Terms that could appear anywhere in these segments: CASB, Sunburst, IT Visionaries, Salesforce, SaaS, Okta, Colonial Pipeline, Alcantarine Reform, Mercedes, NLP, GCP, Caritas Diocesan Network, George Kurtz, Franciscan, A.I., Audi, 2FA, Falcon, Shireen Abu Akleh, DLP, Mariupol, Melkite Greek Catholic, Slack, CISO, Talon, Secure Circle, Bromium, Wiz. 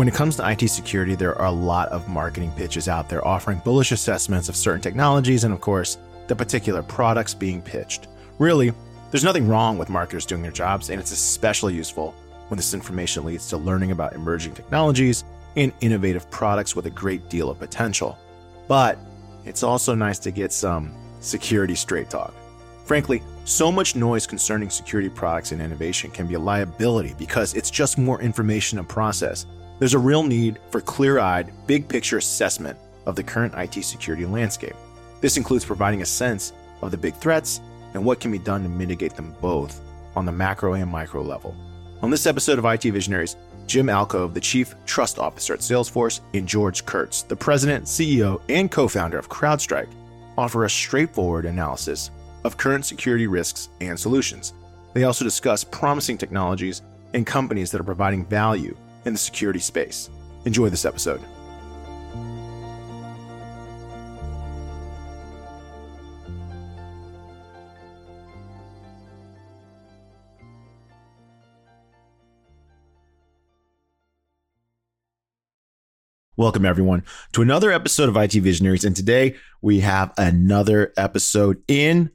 When it comes to IT security, there are a lot of marketing pitches out there offering bullish assessments of certain technologies and, of course, the particular products being pitched. Really, there's nothing wrong with marketers doing their jobs, and it's especially useful when this information leads to learning about emerging technologies and innovative products with a great deal of potential. But it's also nice to get some security straight talk. Frankly, so much noise concerning security products and innovation can be a liability because it's just more information and process. There's a real need for clear-eyed, big-picture assessment of the current IT security landscape. This includes providing a sense of the big threats and what can be done to mitigate them both on the macro and micro level. On this episode of IT Visionaries, Jim Alkove, the Chief Trust Officer at Salesforce, and George Kurtz, the President, CEO, and co-founder of CrowdStrike, offer a straightforward analysis of current security risks and solutions. They also discuss promising technologies and companies that are providing value in the security space. Enjoy this episode. Welcome, everyone, to another episode of IT Visionaries. And today we have another episode in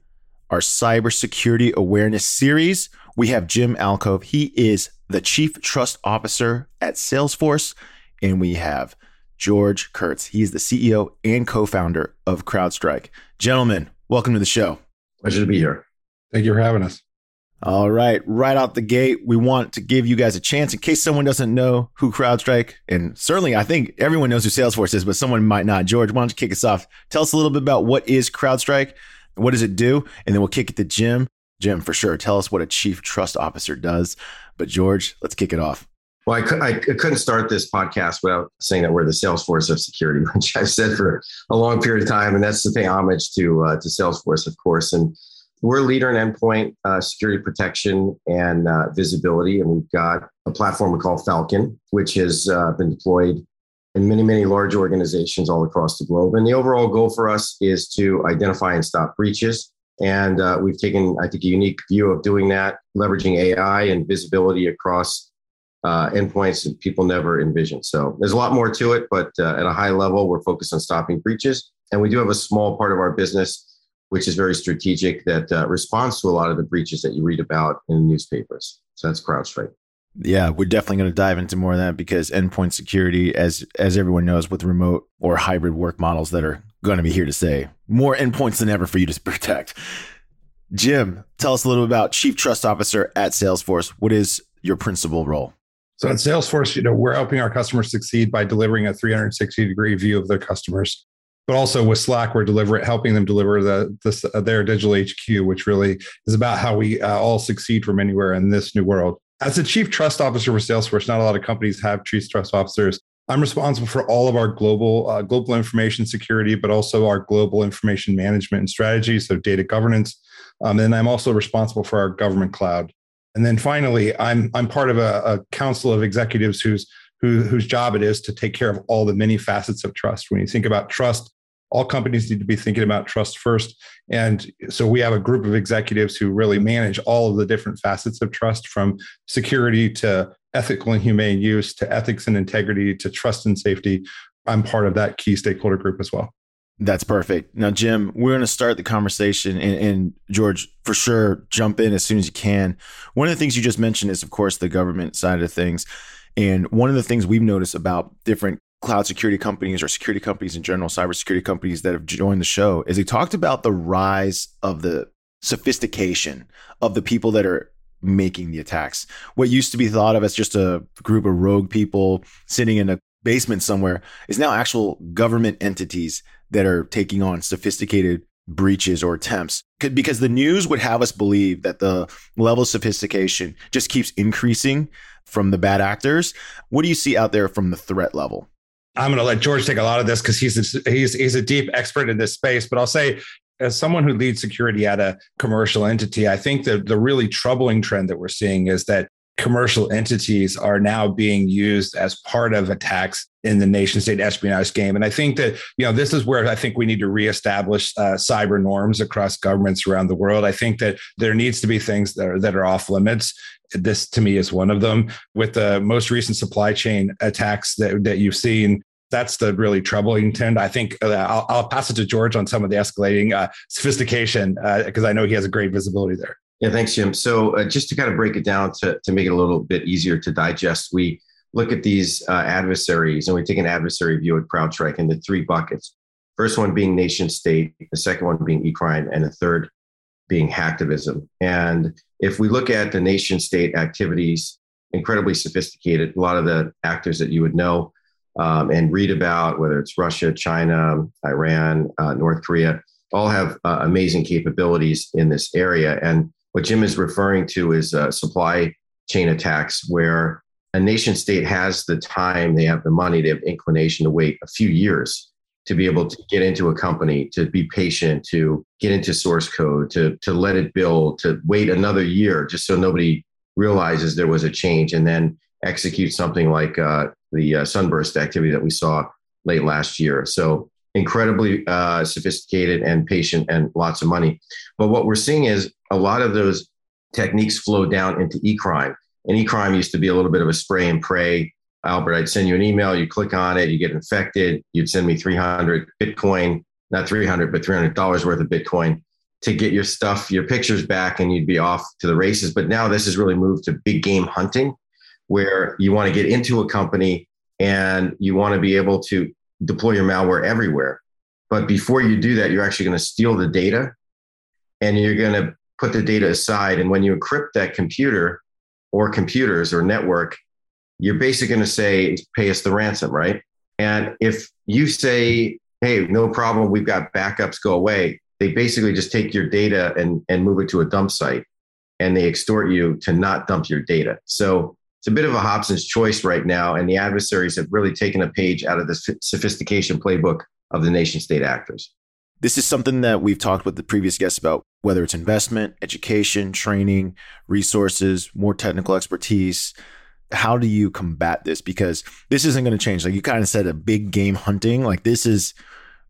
our cybersecurity awareness series. We have Jim Alkove. He is the Chief Trust Officer at Salesforce. And we have George Kurtz. He is the CEO and co-founder of CrowdStrike. Gentlemen, welcome to the show. Pleasure to be here. Thank you for having us. All right. Right out the gate, we want to give you guys a chance in case someone doesn't know who CrowdStrike, and certainly I think everyone knows who Salesforce is, but someone might not. George, why don't you kick us off? Tell us a little bit about what is CrowdStrike, what does it do, and then we'll kick it to Jim. Jim, for sure, tell us what a Chief Trust Officer does. But George, let's kick it off. Well, I couldn't start this podcast without saying that we're the Salesforce of security, which I've said for a long period of time, and that's to pay homage to Salesforce, of course. And we're a leader in endpoint security protection and visibility, and we've got a platform we call Falcon, which has been deployed in many, many large organizations all across the globe. And the overall goal for us is to identify and stop breaches. And we've taken, I think, a unique view of doing that, leveraging AI and visibility across endpoints that people never envisioned. So there's a lot more to it, but at a high level, we're focused on stopping breaches. And we do have a small part of our business which is very strategic, that responds to a lot of the breaches that you read about in newspapers. So that's CrowdStrike. Yeah, we're definitely going to dive into more of that because endpoint security, as everyone knows, with remote or hybrid work models that are going to be here to stay, more endpoints than ever for you to protect. Jim, tell us a little bit about Chief Trust Officer at Salesforce. What is your principal role? So at Salesforce, we're helping our customers succeed by delivering a 360-degree view of their customers. But also with Slack, we're helping them deliver their digital HQ, which really is about how we all succeed from anywhere in this new world. As a Chief Trust Officer for Salesforce, not a lot of companies have Chief Trust Officers. I'm responsible for all of our global information security, but also our global information management and strategy, so data governance. And I'm also responsible for our government cloud. And then finally, I'm part of a council of executives whose job it is to take care of all the many facets of trust. When you think about trust, all companies need to be thinking about trust first. And so we have a group of executives who really manage all of the different facets of trust, from security to ethical and humane use, to ethics and integrity, to trust and safety. I'm part of that key stakeholder group as well. That's perfect. Now, Jim, we're going to start the conversation, and George, for sure, jump in as soon as you can. One of the things you just mentioned is, of course, the government side of things. And one of the things we've noticed about different cloud security companies or security companies in general, cybersecurity companies that have joined the show, is they talked about the rise of the sophistication of the people that are making the attacks. What used to be thought of as just a group of rogue people sitting in a basement somewhere is now actual government entities that are taking on sophisticated breaches or attempts, because the news would have us believe that the level of sophistication just keeps increasing from the bad actors. What do you see out there from the threat level? I'm going to let George take a lot of this because he's a deep expert in this space. But I'll say, as someone who leads security at a commercial entity, I think that the really troubling trend that we're seeing is that commercial entities are now being used as part of attacks in the nation state espionage game. And I think that, this is where I think we need to reestablish cyber norms across governments around the world. I think that there needs to be things that are off limits. This to me is one of them. With the most recent supply chain attacks that you've seen, that's the really troubling trend. I think I'll pass it to George on some of the escalating sophistication, because I know he has a great visibility there. Yeah, thanks, Jim. So just to kind of break it down to make it a little bit easier to digest, we look at these adversaries, and we take an adversary view at CrowdStrike in the three buckets. First one being nation state, the second one being e-crime, and the third being hacktivism. And if we look at the nation state activities, incredibly sophisticated, a lot of the actors that you would know and read about, whether it's Russia, China, Iran, North Korea, all have amazing capabilities in this area. And what Jim is referring to is supply chain attacks, where a nation state has the time, they have the money, they have inclination to wait a few years to be able to get into a company, to be patient, to get into source code, to let it build, to wait another year just so nobody realizes there was a change, and then execute something like the Sunburst activity that we saw late last year. So incredibly sophisticated and patient and lots of money. But what we're seeing is a lot of those techniques flow down into e-crime. And e-crime used to be a little bit of a spray and pray. Albert, I'd send you an email, you click on it, you get infected, you'd send me 300 Bitcoin, not 300, but $300 worth of Bitcoin to get your stuff, your pictures back, and you'd be off to the races. But now this has really moved to big game hunting, where you want to get into a company and you want to be able to deploy your malware everywhere. But before you do that, you're actually going to steal the data, and you're going to put the data aside. And when you encrypt that computer or computers or network, you're basically going to say, pay us the ransom, right? And if you say, hey, no problem, we've got backups, go away, they basically just take your data and move it to a dump site, and they extort you to not dump your data. So it's a bit of a Hobson's choice right now. And the adversaries have really taken a page out of the sophistication playbook of the nation state actors. This is something that we've talked with the previous guests about, whether it's investment, education, training, resources, more technical expertise. How do you combat this? Because this isn't going to change. Like you kind of said, a big game hunting. Like this is,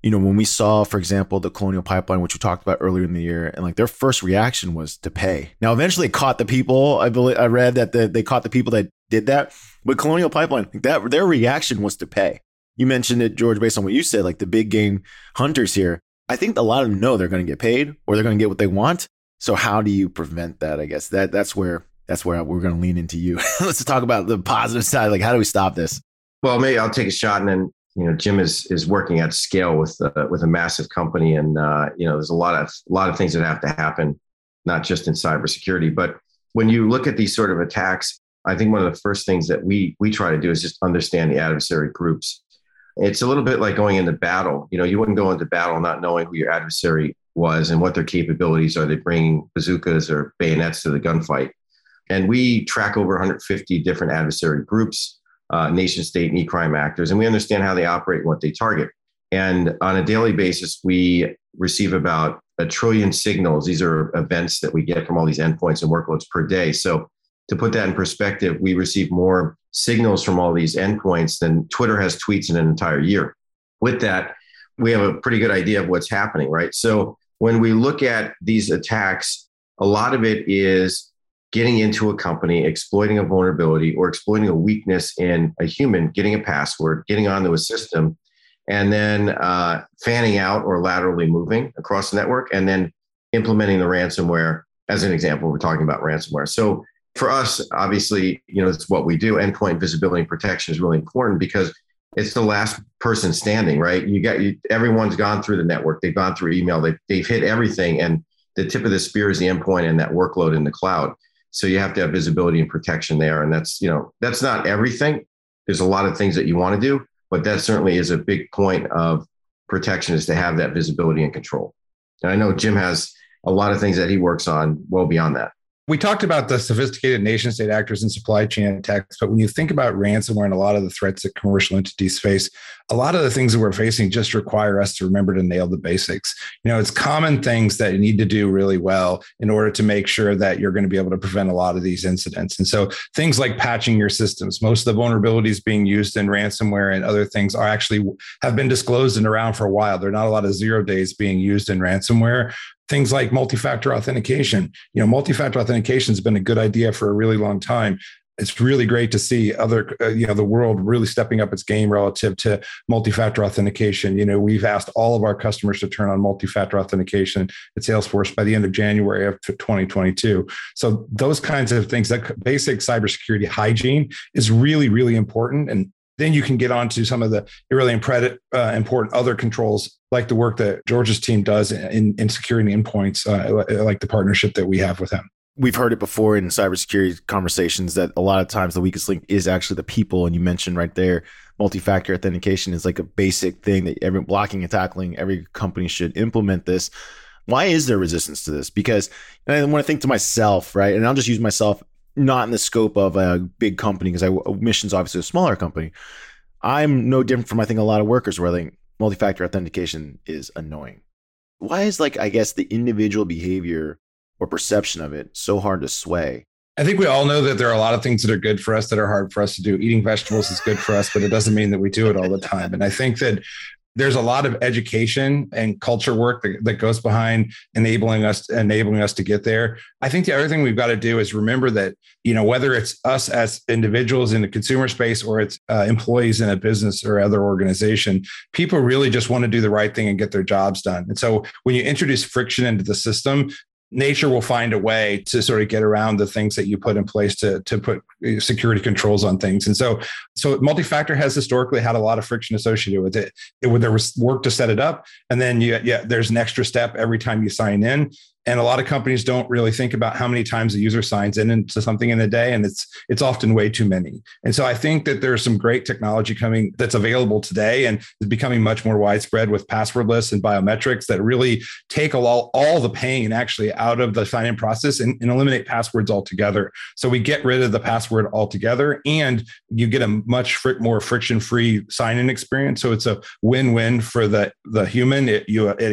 you know, when we saw, for example, the Colonial Pipeline, which we talked about earlier in the year, and like their first reaction was to pay. Now, eventually caught the people. I believe I read that they caught the people that did that. But Colonial Pipeline, that their reaction was to pay. You mentioned it, George, based on what you said, like the big game hunters here. I think a lot of them know they're going to get paid or they're going to get what they want. So how do you prevent that? I guess that's where we're going to lean into you. Let's talk about the positive side. Like, how do we stop this? Well, maybe I'll take a shot, and then, you know, Jim is working at scale with a massive company, and you know, there's a lot of things that have to happen, not just in cybersecurity, but when you look at these sort of attacks, I think one of the first things that we try to do is just understand the adversary groups. It's a little bit like going into battle. You know, you wouldn't go into battle not knowing who your adversary was and what their capabilities are. They bring bazookas or bayonets to the gunfight. And we track over 150 different adversary groups, nation state and e-crime actors, and we understand how they operate and what they target. And on a daily basis, we receive about 1 trillion signals. These are events that we get from all these endpoints and workloads per day. So to put that in perspective, we receive more signals from all these endpoints than Twitter has tweets in an entire year. With that, we have a pretty good idea of what's happening, right? So when we look at these attacks, a lot of it is getting into a company, exploiting a vulnerability or exploiting a weakness in a human, getting a password, getting onto a system, and then fanning out or laterally moving across the network, and then implementing the ransomware. As an example, we're talking about ransomware. So for us, obviously, you know, it's what we do. Endpoint visibility and protection is really important because it's the last person standing, right? Everyone's gone through the network. They've gone through email. They've hit everything. And the tip of the spear is the endpoint and that workload in the cloud. So you have to have visibility and protection there. And that's, you know, that's not everything. There's a lot of things that you want to do, but that certainly is a big point of protection, is to have that visibility and control. And I know Jim has a lot of things that he works on well beyond that. We talked about the sophisticated nation state actors and supply chain attacks, but when you think about ransomware and a lot of the threats that commercial entities face, a lot of the things that we're facing just require us to remember to nail the basics. You know, it's common things that you need to do really well in order to make sure that you're going to be able to prevent a lot of these incidents. And so things like patching your systems, most of the vulnerabilities being used in ransomware and other things are actually have been disclosed and around for a while. There are not a lot of 0 days being used in ransomware. Things like multi-factor authentication. You know, multi-factor authentication has been a good idea for a really long time. It's really great to see other, the world really stepping up its game relative to multi-factor authentication. You know, we've asked all of our customers to turn on multi-factor authentication at Salesforce by the end of January of 2022. So those kinds of things, that basic cybersecurity hygiene is really, really important. And then you can get onto some of the really important other controls, like the work that George's team does in securing endpoints, like the partnership that we have with him. We've heard it before in cybersecurity conversations that a lot of times the weakest link is actually the people. And you mentioned right there, multi-factor authentication is like a basic thing that every blocking and tackling, every company should implement this. Why is there resistance to this? Because I want to think to myself, right? And I'll just use myself, not in the scope of a big company, because Mission's obviously a smaller company. I'm no different from, I think, a lot of workers where I think multi-factor authentication is annoying. Why is the individual behavior or perception of it so hard to sway? I think we all know that there are a lot of things that are good for us that are hard for us to do. Eating vegetables is good for us, but it doesn't mean that we do it all the time. And I think that there's a lot of education and culture work that goes behind enabling us to get there. I think the other thing we've got to do is remember that, whether it's us as individuals in the consumer space or it's employees in a business or other organization, people really just want to do the right thing and get their jobs done. And so when you introduce friction into the system, nature will find a way to sort of get around the things that you put in place to put security controls on things. And so multi-factor has historically had a lot of friction associated with it. There was work to set it up. And then there's an extra step every time you sign in. And a lot of companies don't really think about how many times the user signs in into something in a day. And it's often way too many. And so I think that there's some great technology coming that's available today and is becoming much more widespread with passwordless and biometrics that really take all the pain actually out of the sign-in process and eliminate passwords altogether. So we get rid of the password altogether and you get a much more friction-free sign-in experience. So it's a win-win for the human. It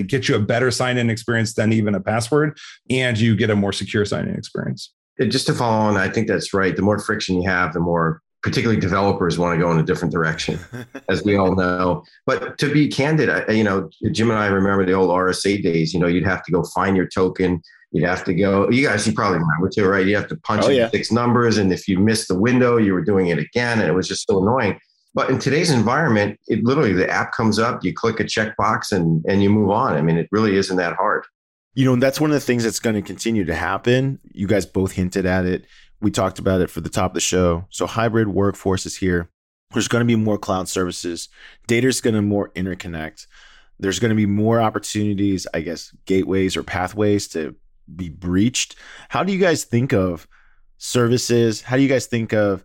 gets you a better sign-in experience than even a password. And you get a more secure sign-in experience. Just to follow on, I think that's right. The more friction you have, the more particularly developers want to go in a different direction, as we all know. But to be candid, Jim and I remember the old RSA days. You'd have to go find your token. You'd have to go. You guys, you probably remember too, right? You have to punch in 6 numbers, and if you missed the window, you were doing it again, and it was just so annoying. But in today's environment, it literally the app comes up, you click a checkbox, and you move on. I mean, it really isn't that hard. And that's one of the things that's going to continue to happen. You guys both hinted at it. We talked about it for the top of the show. So hybrid workforce is here. There's going to be more cloud services. Data is going to more interconnect. There's going to be more opportunities, gateways or pathways to be breached. How do you guys think of services? How do you guys think of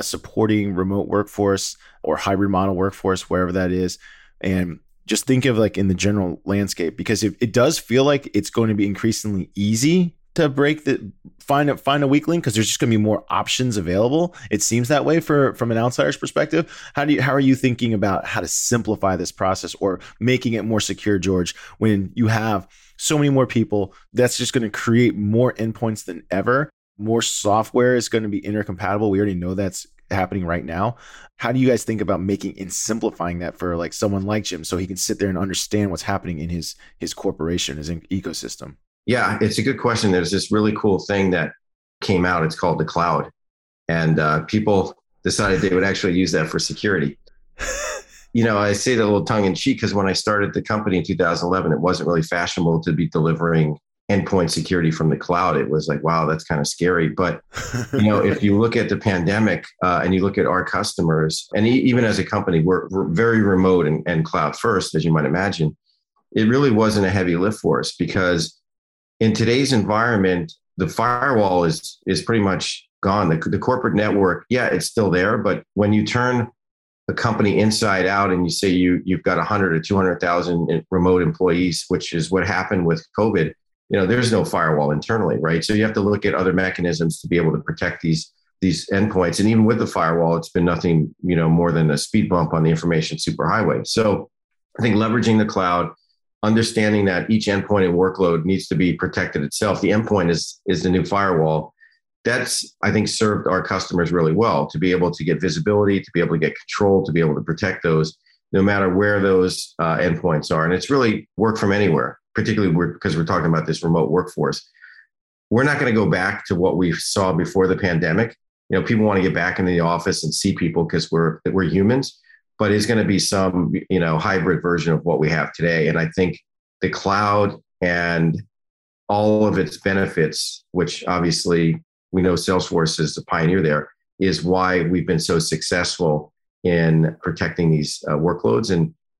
supporting remote workforce or hybrid model workforce, wherever that is? And just think of in the general landscape, because if it does feel like it's going to be increasingly easy to find a weak link, because there's just going to be more options available. It seems that way from an outsider's perspective. How are you thinking about how to simplify this process or making it more secure, George, when you have so many more people? That's just going to create more endpoints than ever. More software is going to be intercompatible. We already know that's happening right now. How do you guys think about making and simplifying that for someone like Jim, so he can sit there and understand what's happening in his corporation, his ecosystem? Yeah, it's a good question. There's this really cool thing that came out. It's called the cloud. And people decided they would actually use that for security. I say that a little tongue in cheek, because when I started the company in 2011, it wasn't really fashionable to be delivering endpoint security from the cloud. It was wow, that's kind of scary. But, if you look at the pandemic and you look at our customers, and even as a company, we're very remote and cloud first, as you might imagine, it really wasn't a heavy lift for us, because in today's environment, the firewall is pretty much gone. The corporate network, it's still there. But when you turn a company inside out and you say you've got 100 or 200,000 remote employees, which is what happened with COVID, there's no firewall internally, right? So you have to look at other mechanisms to be able to protect these endpoints. And even with the firewall, it's been nothing, more than a speed bump on the information superhighway. So I think leveraging the cloud, understanding that each endpoint and workload needs to be protected itself. The endpoint is the new firewall. That's, I think, served our customers really well, to be able to get visibility, to be able to get control, to be able to protect those, no matter where those endpoints are. And it's really work from anywhere. particularly because we're talking about this remote workforce, we're not going to go back to what we saw before the pandemic. You know, people want to get back into the office and see people because we're humans, but it's going to be some, you know, hybrid version of what we have today. And I think the cloud and all of its benefits, which obviously we know Salesforce is the pioneer there, is why we've been so successful in protecting these workloads.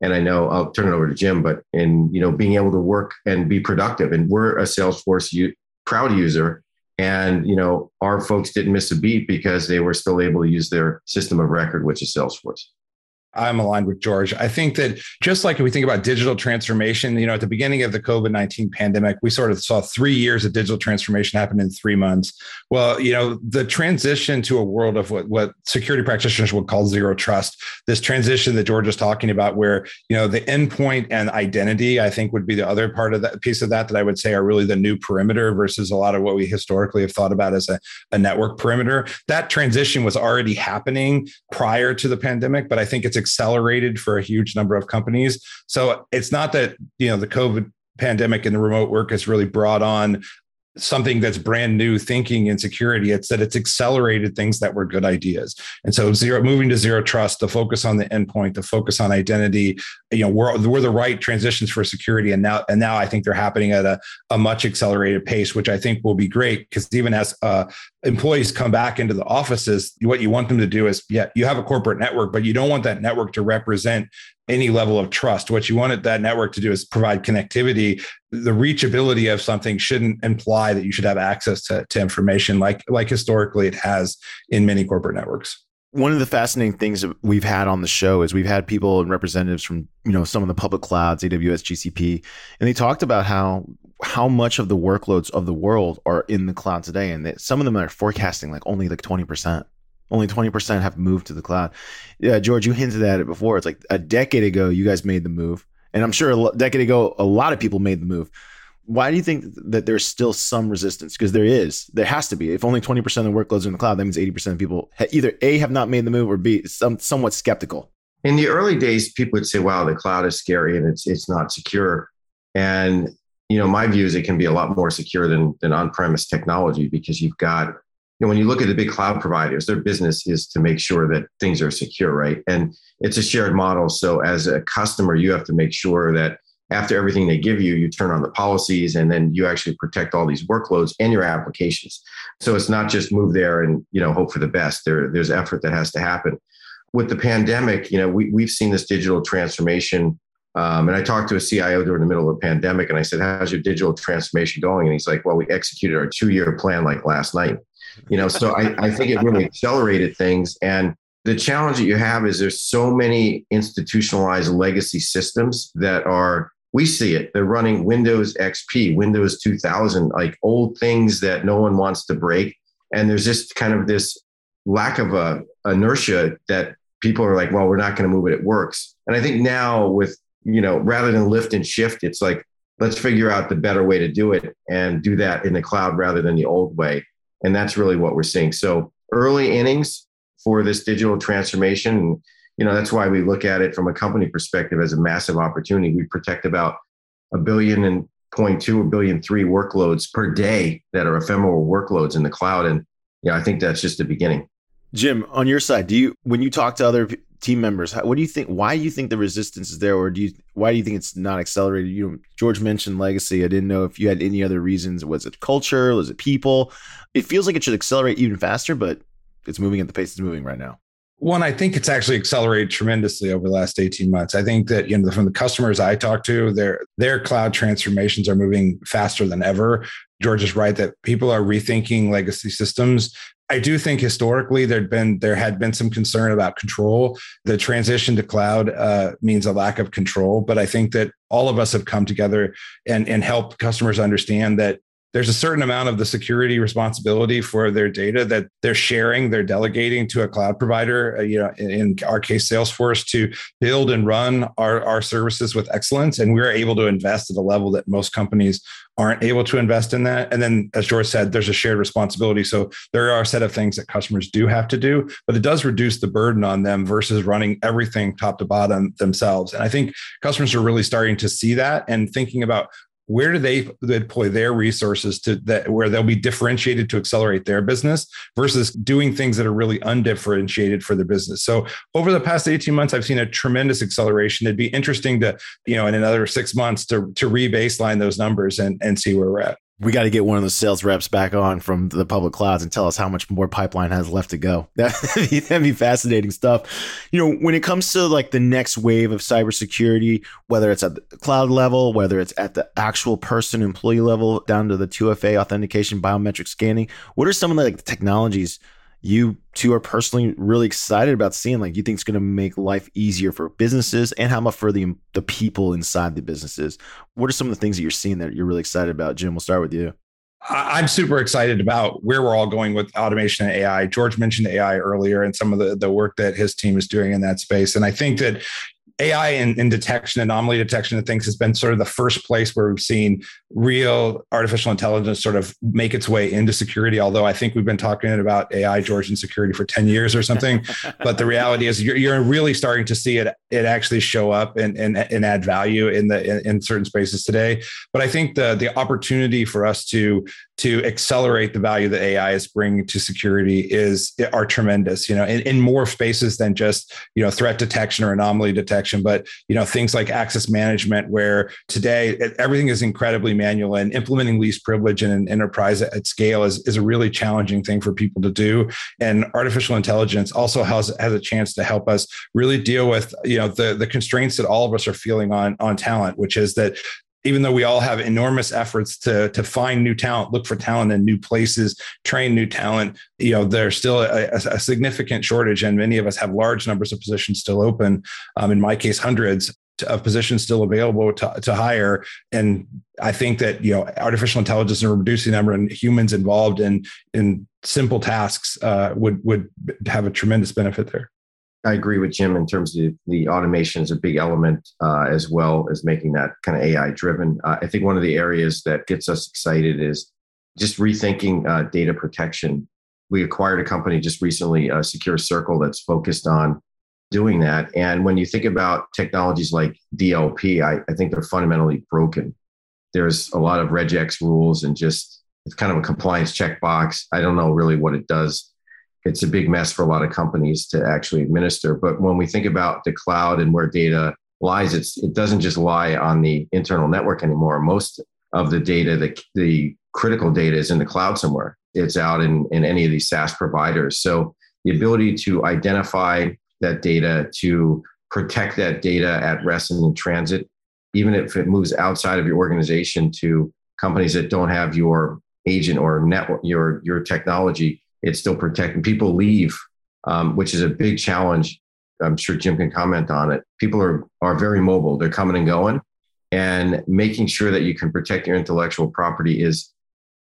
And I know I'll turn it over to Jim, but in, you know, being able to work and be productive, and we're a Salesforce proud user. And, you know, our folks didn't miss a beat because they were still able to use their system of record, which is Salesforce. I'm aligned with George. I think that just like if we think about digital transformation, you know, at the beginning of the COVID-19 pandemic, we sort of saw 3 years of digital transformation happen in 3 months. Well, you know, the transition to a world of what security practitioners would call zero trust, this transition that George is talking about where, you know, the endpoint and identity, I think would be the other part of that piece of that I would say are really the new perimeter versus a lot of what we historically have thought about as a network perimeter. That transition was already happening prior to the pandemic, but I think it's accelerated for a huge number of companies. So it's not that, you know, the COVID pandemic and the remote work has really brought on something that's brand new thinking in security. It's that it's accelerated things that were good ideas. And so moving to zero trust, the focus on the endpoint, the focus on identity, you know, we're the right transitions for security. And now I think they're happening at a much accelerated pace, which I think will be great because even as employees come back into the offices, what you want them to do is, yeah, you have a corporate network, but you don't want that network to represent any level of trust. What you wanted that network to do is provide connectivity. The reachability of something shouldn't imply that you should have access to information like historically it has in many corporate networks. One of the fascinating things that we've had on the show is we've had people and representatives from, you know, some of the public clouds, AWS, GCP, and they talked about how much of the workloads of the world are in the cloud today, and that some of them are forecasting like only like 20%. Only 20% have moved to the cloud. Yeah, George, you hinted at it before. It's like a decade ago, you guys made the move. And I'm sure a decade ago, a lot of people made the move. Why do you think that there's still some resistance? Because there has to be. If only 20% of the workloads are in the cloud, that means 80% of people either A, have not made the move, or B, somewhat skeptical. In the early days, people would say, wow, the cloud is scary and it's not secure. And, you know, my view is it can be a lot more secure than on-premise technology because you've got, you know, when you look at the big cloud providers, their business is to make sure that things are secure, right? And it's a shared model. So as a customer, you have to make sure that after everything they give you, you turn on the policies and then you actually protect all these workloads and your applications. So it's not just move there and, you know, hope for the best. There's effort that has to happen. With the pandemic, you know, we've seen this digital transformation. And I talked to a CIO during the middle of the pandemic and I said, how's your digital transformation going? And he's like, well, we executed our 2-year plan like last night. You know, so I think it really accelerated things. And the challenge that you have is there's so many institutionalized legacy systems that are, we see it, they're running Windows XP, Windows 2000, like old things that no one wants to break. And there's just kind of this lack of inertia that people are like, well, we're not going to move it. It works. And I think now with, you know, rather than lift and shift, it's like, let's figure out the better way to do it and do that in the cloud rather than the old way. And that's really what we're seeing. So early innings for this digital transformation, you know, that's why we look at it from a company perspective as a massive opportunity. We protect about 1.2 billion, 1.3 billion workloads per day that are ephemeral workloads in the cloud. And yeah, you know, I think that's just the beginning. Jim, on your side, when you talk to other team members, what do you think? Why do you think the resistance is there, or why do you think it's not accelerated? You know, George mentioned legacy. I didn't know if you had any other reasons. Was it culture? Was it people? It feels like it should accelerate even faster, but it's moving at the pace it's moving right now. One, I think it's actually accelerated tremendously over the last 18 months. I think that, you know, from the customers I talk to, their cloud transformations are moving faster than ever. George is right that people are rethinking legacy systems. I do think historically there had been some concern about control. The transition to cloud means a lack of control, but I think that all of us have come together and helped customers understand that there's a certain amount of the security responsibility for their data that they're sharing, they're delegating to a cloud provider, you know, in our case, Salesforce, to build and run our services with excellence. And we're able to invest at a level that most companies aren't able to invest in that. And then, as George said, there's a shared responsibility. So there are a set of things that customers do have to do, but it does reduce the burden on them versus running everything top to bottom themselves. And I think customers are really starting to see that and thinking about where do they deploy their resources to that, where they'll be differentiated to accelerate their business versus doing things that are really undifferentiated for the business. So over the past 18 months, I've seen a tremendous acceleration. It'd be interesting to, you know, in another 6 months to re-baseline those numbers and see where we're at. We got to get one of those sales reps back on from the public clouds and tell us how much more pipeline has left to go. That'd be fascinating stuff. You know, when it comes to like the next wave of cybersecurity, whether it's at the cloud level, whether it's at the actual person employee level, down to the 2FA authentication, biometric scanning, what are some of the, like, the technologies you two are personally really excited about seeing, like you think it's going to make life easier for businesses and how much for the people inside the businesses? What are some of the things that you're seeing that you're really excited about? Jim, we'll start with you. I'm super excited about where we're all going with automation and AI. George mentioned AI earlier and some of the work that his team is doing in that space. And I think that AI in detection, anomaly detection of things has been sort of the first place where we've seen real artificial intelligence sort of make its way into security. Although I think we've been talking about AI, George, and security for 10 years or something. But the reality is you're really starting to see it actually show up and add value in certain spaces today. But I think the opportunity for us to accelerate the value that AI is bringing to security are tremendous, you know, in more spaces than just, you know, threat detection or anomaly detection, but, you know, things like access management, where today everything is incredibly manual and implementing least privilege in an enterprise at scale is a really challenging thing for people to do. And artificial intelligence also has a chance to help us really deal with, you know, the constraints that all of us are feeling on talent, which is that even though we all have enormous efforts to find new talent, look for talent in new places, train new talent, you know, there's still a significant shortage. And many of us have large numbers of positions still open. In my case, hundreds of positions still available to hire. And I think that, you know, artificial intelligence and reducing the number of humans involved in simple tasks would have a tremendous benefit there. I agree with Jim in terms of the automation is a big element as well as making that kind of AI driven. I think one of the areas that gets us excited is just rethinking data protection. We acquired a company just recently, Secure Circle, that's focused on doing that. And when you think about technologies like DLP, I think they're fundamentally broken. There's a lot of regex rules and just it's kind of a compliance checkbox. I don't know really what it does. It's a big mess for a lot of companies to actually administer. But when we think about the cloud and where data lies, it doesn't just lie on the internal network anymore. Most of the data, the critical data is in the cloud somewhere. It's out in any of these SaaS providers. So the ability to identify that data, to protect that data at rest and in transit, even if it moves outside of your organization to companies that don't have your agent or network, your technology, it's still protecting. People leave, which is a big challenge. I'm sure Jim can comment on it. People are very mobile. They're coming and going. And making sure that you can protect your intellectual property is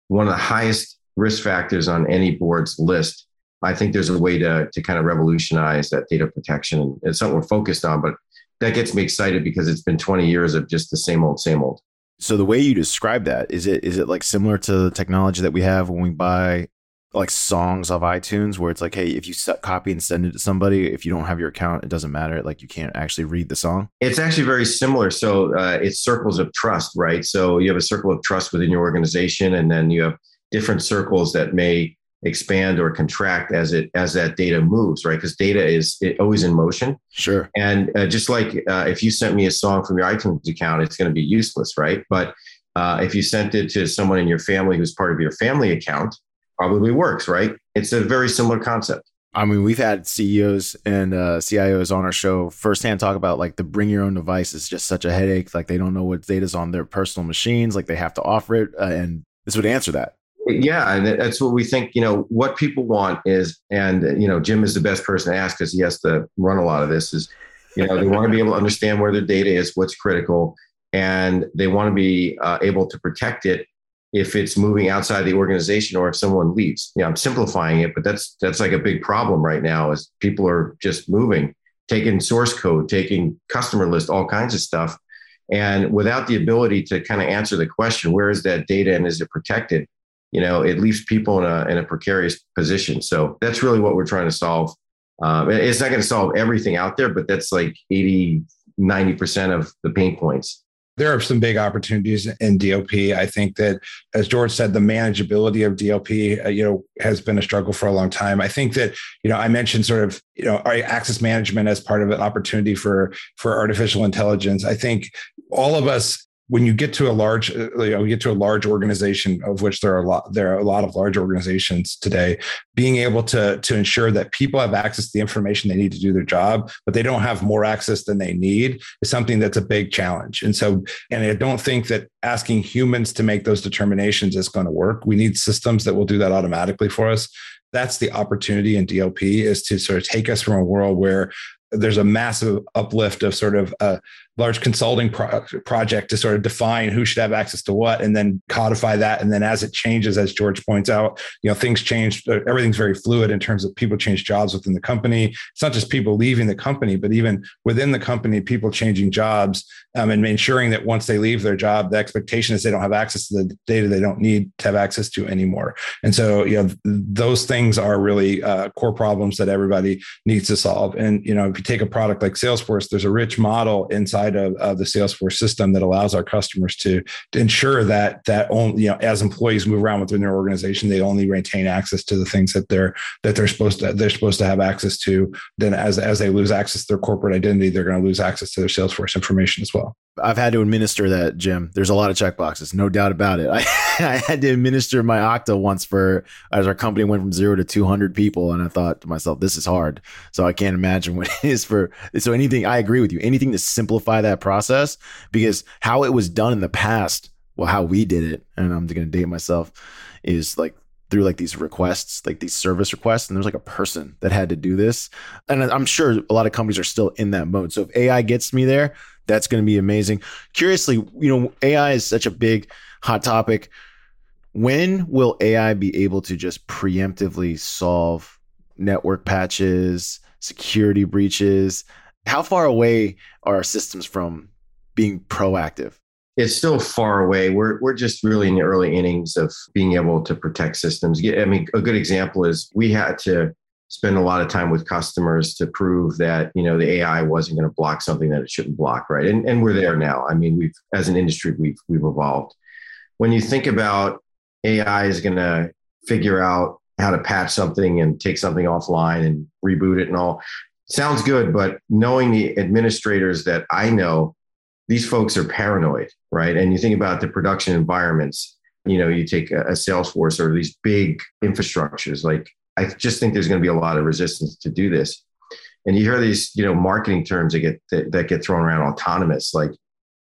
one of the highest risk factors on any board's list. I think there's a way to kind of revolutionize that data protection. It's something we're focused on, but that gets me excited because it's been 20 years of just the same old, same old. So the way you describe that, is it like similar to the technology that we have when we buy like songs of iTunes, where it's like, hey, if you copy and send it to somebody, if you don't have your account, it doesn't matter. Like you can't actually read the song. It's actually very similar. So it's circles of trust, right? So you have a circle of trust within your organization, and then you have different circles that may expand or contract as that data moves, right? Because data is always in motion. Sure. And just like if you sent me a song from your iTunes account, it's going to be useless, right? But if you sent it to someone in your family who's part of your family account, probably works, right? It's a very similar concept. I mean, we've had CEOs and CIOs on our show firsthand talk about like the bring your own device is just such a headache. Like they don't know what data's on their personal machines. Like they have to offer it. And this would answer that. Yeah. And that's what we think, you know, what people want is, and, you know, Jim is the best person to ask because he has to run a lot of this is, you know, they want to be able to understand where their data is, what's critical, and they want to be able to protect it if it's moving outside the organization or if someone leaves. You know, I'm simplifying it, but that's like a big problem right now is people are just moving, taking source code, taking customer list, all kinds of stuff. And without the ability to kind of answer the question, where is that data and is it protected? You know, it leaves people in a precarious position. So that's really what we're trying to solve. It's not going to solve everything out there, but that's like 80, 90% of the pain points. There are some big opportunities in DOP. I think that, as George said, the manageability of DOP, has been a struggle for a long time. I think that, I mentioned access management as part of an opportunity for artificial intelligence. I think all of us, when you get to a large, organization, of which there are a lot of large organizations today, being able to ensure that people have access to the information they need to do their job, but they don't have more access than they need, is something that's a big challenge. And I don't think that asking humans to make those determinations is going to work. We need systems that will do that automatically for us. That's the opportunity in DLP, is to sort of take us from a world where there's a massive uplift of sort of a large consulting project to sort of define who should have access to what, and then codify that. And then as it changes, as George points out, things change. Everything's very fluid in terms of people change jobs within the company. It's not just people leaving the company, but even within the company, people changing jobs, and ensuring that once they leave their job, the expectation is they don't have access to the data they don't need to have access to anymore. And so, those things are really core problems that everybody needs to solve. And, if you take a product like Salesforce, there's a rich model inside of the Salesforce system that allows our customers to ensure that only, as employees move around within their organization, they only retain access to the things that they're supposed to have access to. Then as they lose access to their corporate identity, they're going to lose access to their Salesforce information as well. I've had to administer that, Jim. There's a lot of checkboxes, no doubt about it. I had to administer my Okta once as our company went from 0 to 200 people. And I thought to myself, this is hard. So I can't imagine what it is so anything, I agree with you, anything to simplify that process, because how it was done in the past, how we did it, and I'm going to date myself, is through these requests, these service requests. And there's a person that had to do this. And I'm sure a lot of companies are still in that mode. So if AI gets me there, that's going to be amazing. Curiously, AI is such a big hot topic. When will AI be able to just preemptively solve network patches, security breaches? How far away are our systems from being proactive? It's still far away. We're just really in the early innings of being able to protect systems. A good example is we had to spend a lot of time with customers to prove that, the AI wasn't going to block something that it shouldn't block, right? And we're there now. I mean, as an industry, we've evolved. When you think about AI is going to figure out how to patch something and take something offline and reboot it and all, sounds good, but knowing the administrators that I know, these folks are paranoid, right? And you think about the production environments, you take a Salesforce or these big infrastructures, I just think there's going to be a lot of resistance to do this. And you hear these, marketing terms that get thrown around, autonomous.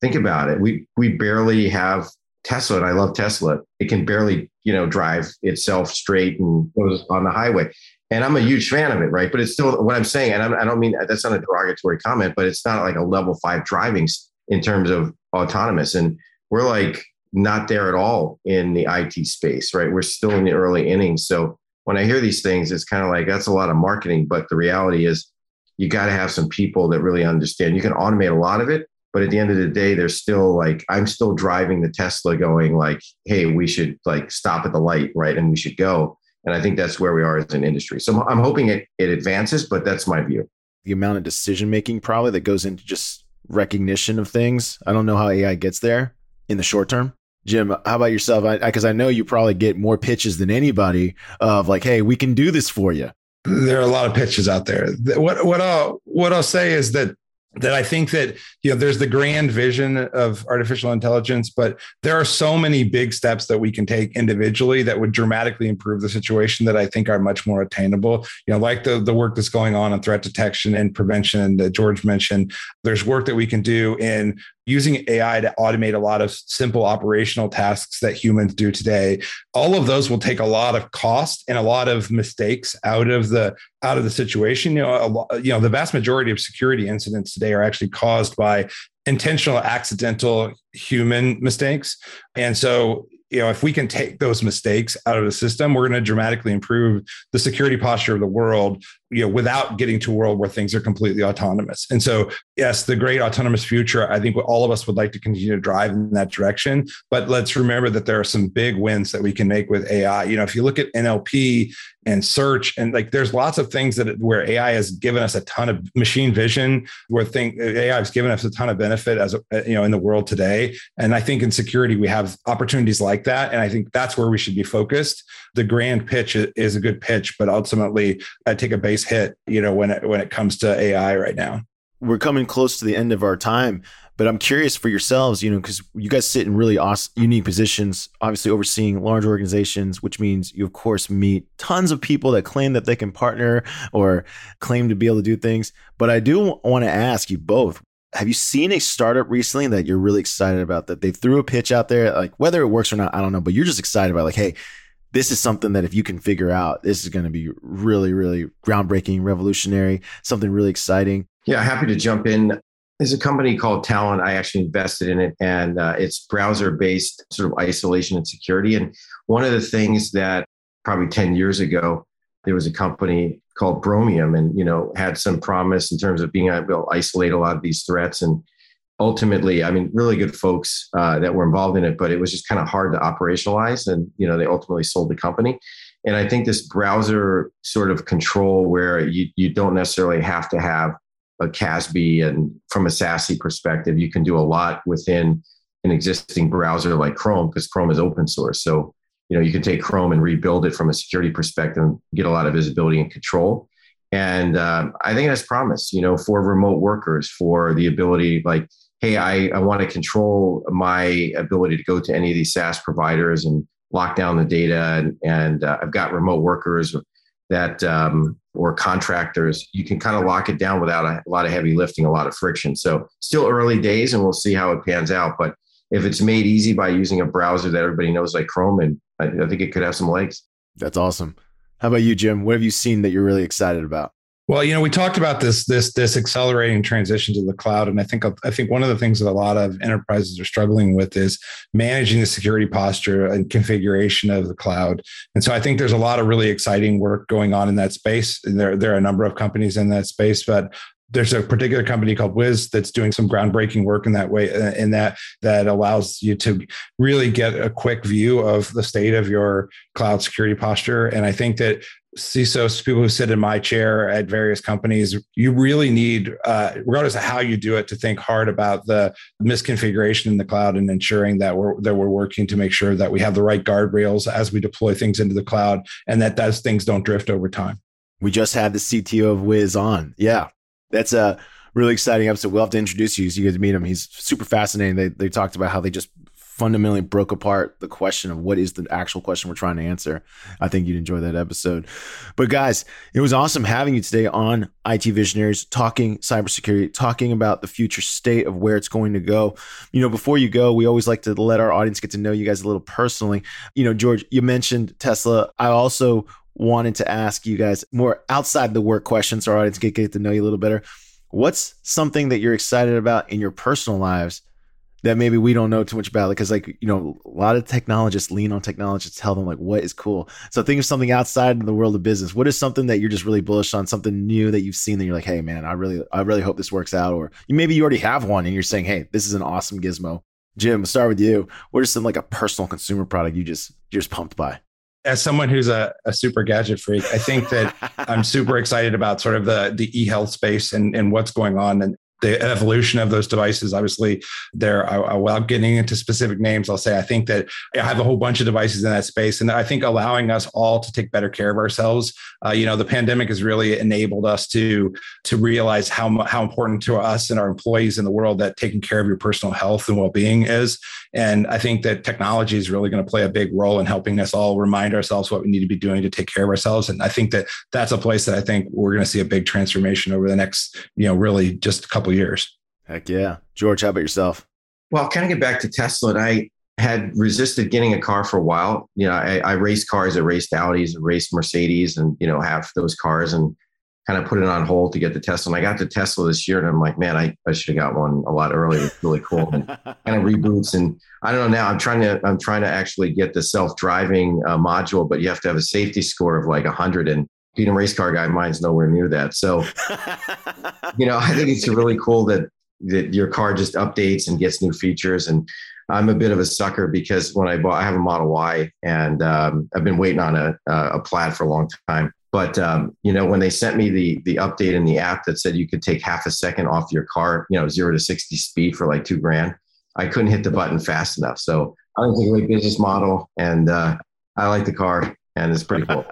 Think about it. We barely have Tesla, and I love Tesla. It can barely, drive itself straight and goes on the highway. And I'm a huge fan of it, right? But it's still what I'm saying. And I don't mean, that's not a derogatory comment, but it's not like a level 5 driving in terms of autonomous. And we're not there at all in the IT space, right? We're still in the early innings. So when I hear these things, it's kind of that's a lot of marketing, but the reality is you got to have some people that really understand. You can automate a lot of it, but at the end of the day, there's still I'm still driving the Tesla going hey, we should stop at the light, right? And we should go. And I think that's where we are as an industry. So I'm hoping it advances, but that's my view. The amount of decision-making probably that goes into just recognition of things. I don't know how AI gets there in the short term. Jim, how about yourself? Because I know you probably get more pitches than anybody of hey, we can do this for you. There are a lot of pitches out there. What I'll say is that I think that, there's the grand vision of artificial intelligence, but there are so many big steps that we can take individually that would dramatically improve the situation that I think are much more attainable. The work that's going on threat detection and prevention that George mentioned, there's work that we can do in using AI to automate a lot of simple operational tasks that humans do today. All of those will take a lot of cost and a lot of mistakes out of the situation. The vast majority of security incidents today are actually caused by intentional, accidental human mistakes. And so, if we can take those mistakes out of the system, we're going to dramatically improve the security posture of the world without getting to a world where things are completely autonomous. And so, yes, the great autonomous future, I think all of us would like to continue to drive in that direction. But let's remember that there are some big wins that we can make with AI. You know, if you look at NLP and search, and like, there's lots of things that where AI has given us a ton of machine vision, where AI has given us a ton of benefit as in the world today. And I think in security, we have opportunities like that. And I think that's where we should be focused. The grand pitch is a good pitch, but ultimately I take a base hit, when it comes to AI right now. We're coming close to the end of our time, but I'm curious for yourselves, because you guys sit in really unique positions, obviously overseeing large organizations, which means you, of course, meet tons of people that claim that they can partner or claim to be able to do things. But I do want to ask you both, have you seen a startup recently that you're really excited about, that they threw a pitch out there, like whether it works or not, I don't know, but you're just excited about like, hey, this is something that if you can figure out, this is going to be really, really groundbreaking, revolutionary, something really exciting. Yeah, happy to jump in. There's a company called Talon. I actually invested in it, and it's browser-based sort of isolation and security. And one of the things that probably 10 years ago, there was a company called Bromium and, had some promise in terms of being able to isolate a lot of these threats. And ultimately, I mean, really good folks that were involved in it, but it was just kind of hard to operationalize. And, they ultimately sold the company. And I think this browser sort of control where you don't necessarily have to have a CASB, and from a SASE perspective, you can do a lot within an existing browser like Chrome, because Chrome is open source. So, you can take Chrome and rebuild it from a security perspective and get a lot of visibility and control. And I think it has promise, for remote workers, for the ability like, hey, I want to control my ability to go to any of these SaaS providers and lock down the data. And I've got remote workers that or contractors, you can kind of lock it down without a lot of heavy lifting, a lot of friction. So still early days, and we'll see how it pans out. But if it's made easy by using a browser that everybody knows like Chrome, and I think it could have some legs. That's awesome. How about you, Jim? What have you seen that you're really excited about? Well, we talked about this accelerating transition to the cloud. And I think one of the things that a lot of enterprises are struggling with is managing the security posture and configuration of the cloud. And so I think there's a lot of really exciting work going on in that space. And there are a number of companies in that space, but there's a particular company called Wiz that's doing some groundbreaking work in that way, and that allows you to really get a quick view of the state of your cloud security posture. And I think that CISOs, people who sit in my chair at various companies, you really need, regardless of how you do it, to think hard about the misconfiguration in the cloud and ensuring that we're working to make sure that we have the right guardrails as we deploy things into the cloud, and that those things don't drift over time. We just had the CTO of Wiz on. Yeah. That's a really exciting episode. We'll have to introduce you so you guys meet him. He's super fascinating. They talked about how they just fundamentally broke apart the question of what is the actual question we're trying to answer. I think you'd enjoy that episode. But guys, it was awesome having you today on IT Visionaries, talking cybersecurity, talking about the future state of where it's going to go. Before you go, we always like to let our audience get to know you guys a little personally. George, you mentioned Tesla. I also wanted to ask you guys more outside the work questions so our audience get to know you a little better. What's something that you're excited about in your personal lives that maybe we don't know too much about? Because a lot of technologists lean on technology to tell them like what is cool. So think of something outside of the world of business. What is something that you're just really bullish on, something new that you've seen that you're like, hey man, I really hope this works out. Or maybe you already have one and you're saying, hey, this is an awesome gizmo. Jim, I'll start with you. What is some like a personal consumer product you're just pumped by? As someone who's a super gadget freak, I think that I'm super excited about sort of the e-health space and what's going on and the evolution of those devices. Obviously, without getting into specific names, I'll say I think that I have a whole bunch of devices in that space. And I think allowing us all to take better care of ourselves. The pandemic has really enabled us to realize how important to us and our employees in the world that taking care of your personal health and well-being is. And I think that technology is really going to play a big role in helping us all remind ourselves what we need to be doing to take care of ourselves. And I think that that's a place that I think we're going to see a big transformation over the next, really just a couple of years. Heck yeah. George, how about yourself? Well, I'll kind of get back to Tesla. And I had resisted getting a car for a while. I raced cars, I raced Audis, I raced Mercedes, and, have those cars and kind of put it on hold to get the Tesla. And I got the Tesla this year and I'm like, man, I should have got one a lot earlier. It's really cool. And kind of reboots. And I don't know, now I'm trying to actually get the self-driving module, but you have to have a safety score of like 100. And being a race car guy, mine's nowhere near that. So, I think it's really cool that your car just updates and gets new features. And I'm a bit of a sucker because when I have a Model Y, and I've been waiting on a Plaid for a long time. But, when they sent me the update in the app that said you could take half a second off your car, 0 to 60 speed for like $2,000, I couldn't hit the button fast enough. So I think it's a great business model, and I like the car, and it's pretty cool.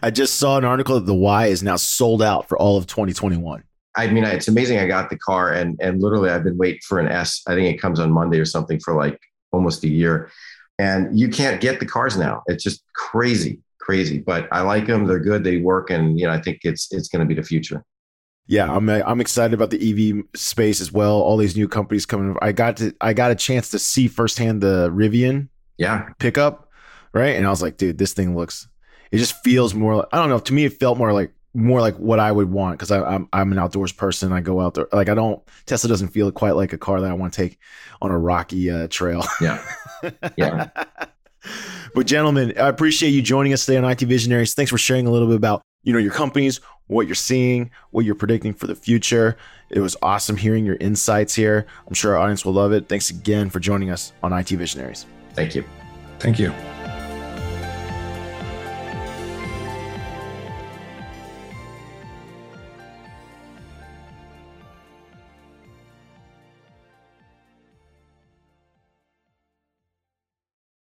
I just saw an article that the Y is now sold out for all of 2021. I mean, it's amazing. I got the car and literally I've been waiting for an S. I think it comes on Monday or something for like almost a year, and you can't get the cars now. It's just crazy, but I like them. They're good. They work. And, I think it's going to be the future. Yeah. I'm excited about the EV space as well. All these new companies coming. I got a chance to see firsthand the Rivian pickup. Right. And I was like, dude, this thing it just feels more like, I don't know. To me, it felt more like what I would want, because I'm an outdoors person. I go out there. Like Tesla doesn't feel quite like a car that I want to take on a rocky trail. Yeah. Yeah. But gentlemen, I appreciate you joining us today on IT Visionaries. Thanks for sharing a little bit about, your companies, what you're seeing, what you're predicting for the future. It was awesome hearing your insights here. I'm sure our audience will love it. Thanks again for joining us on IT Visionaries. Thank you.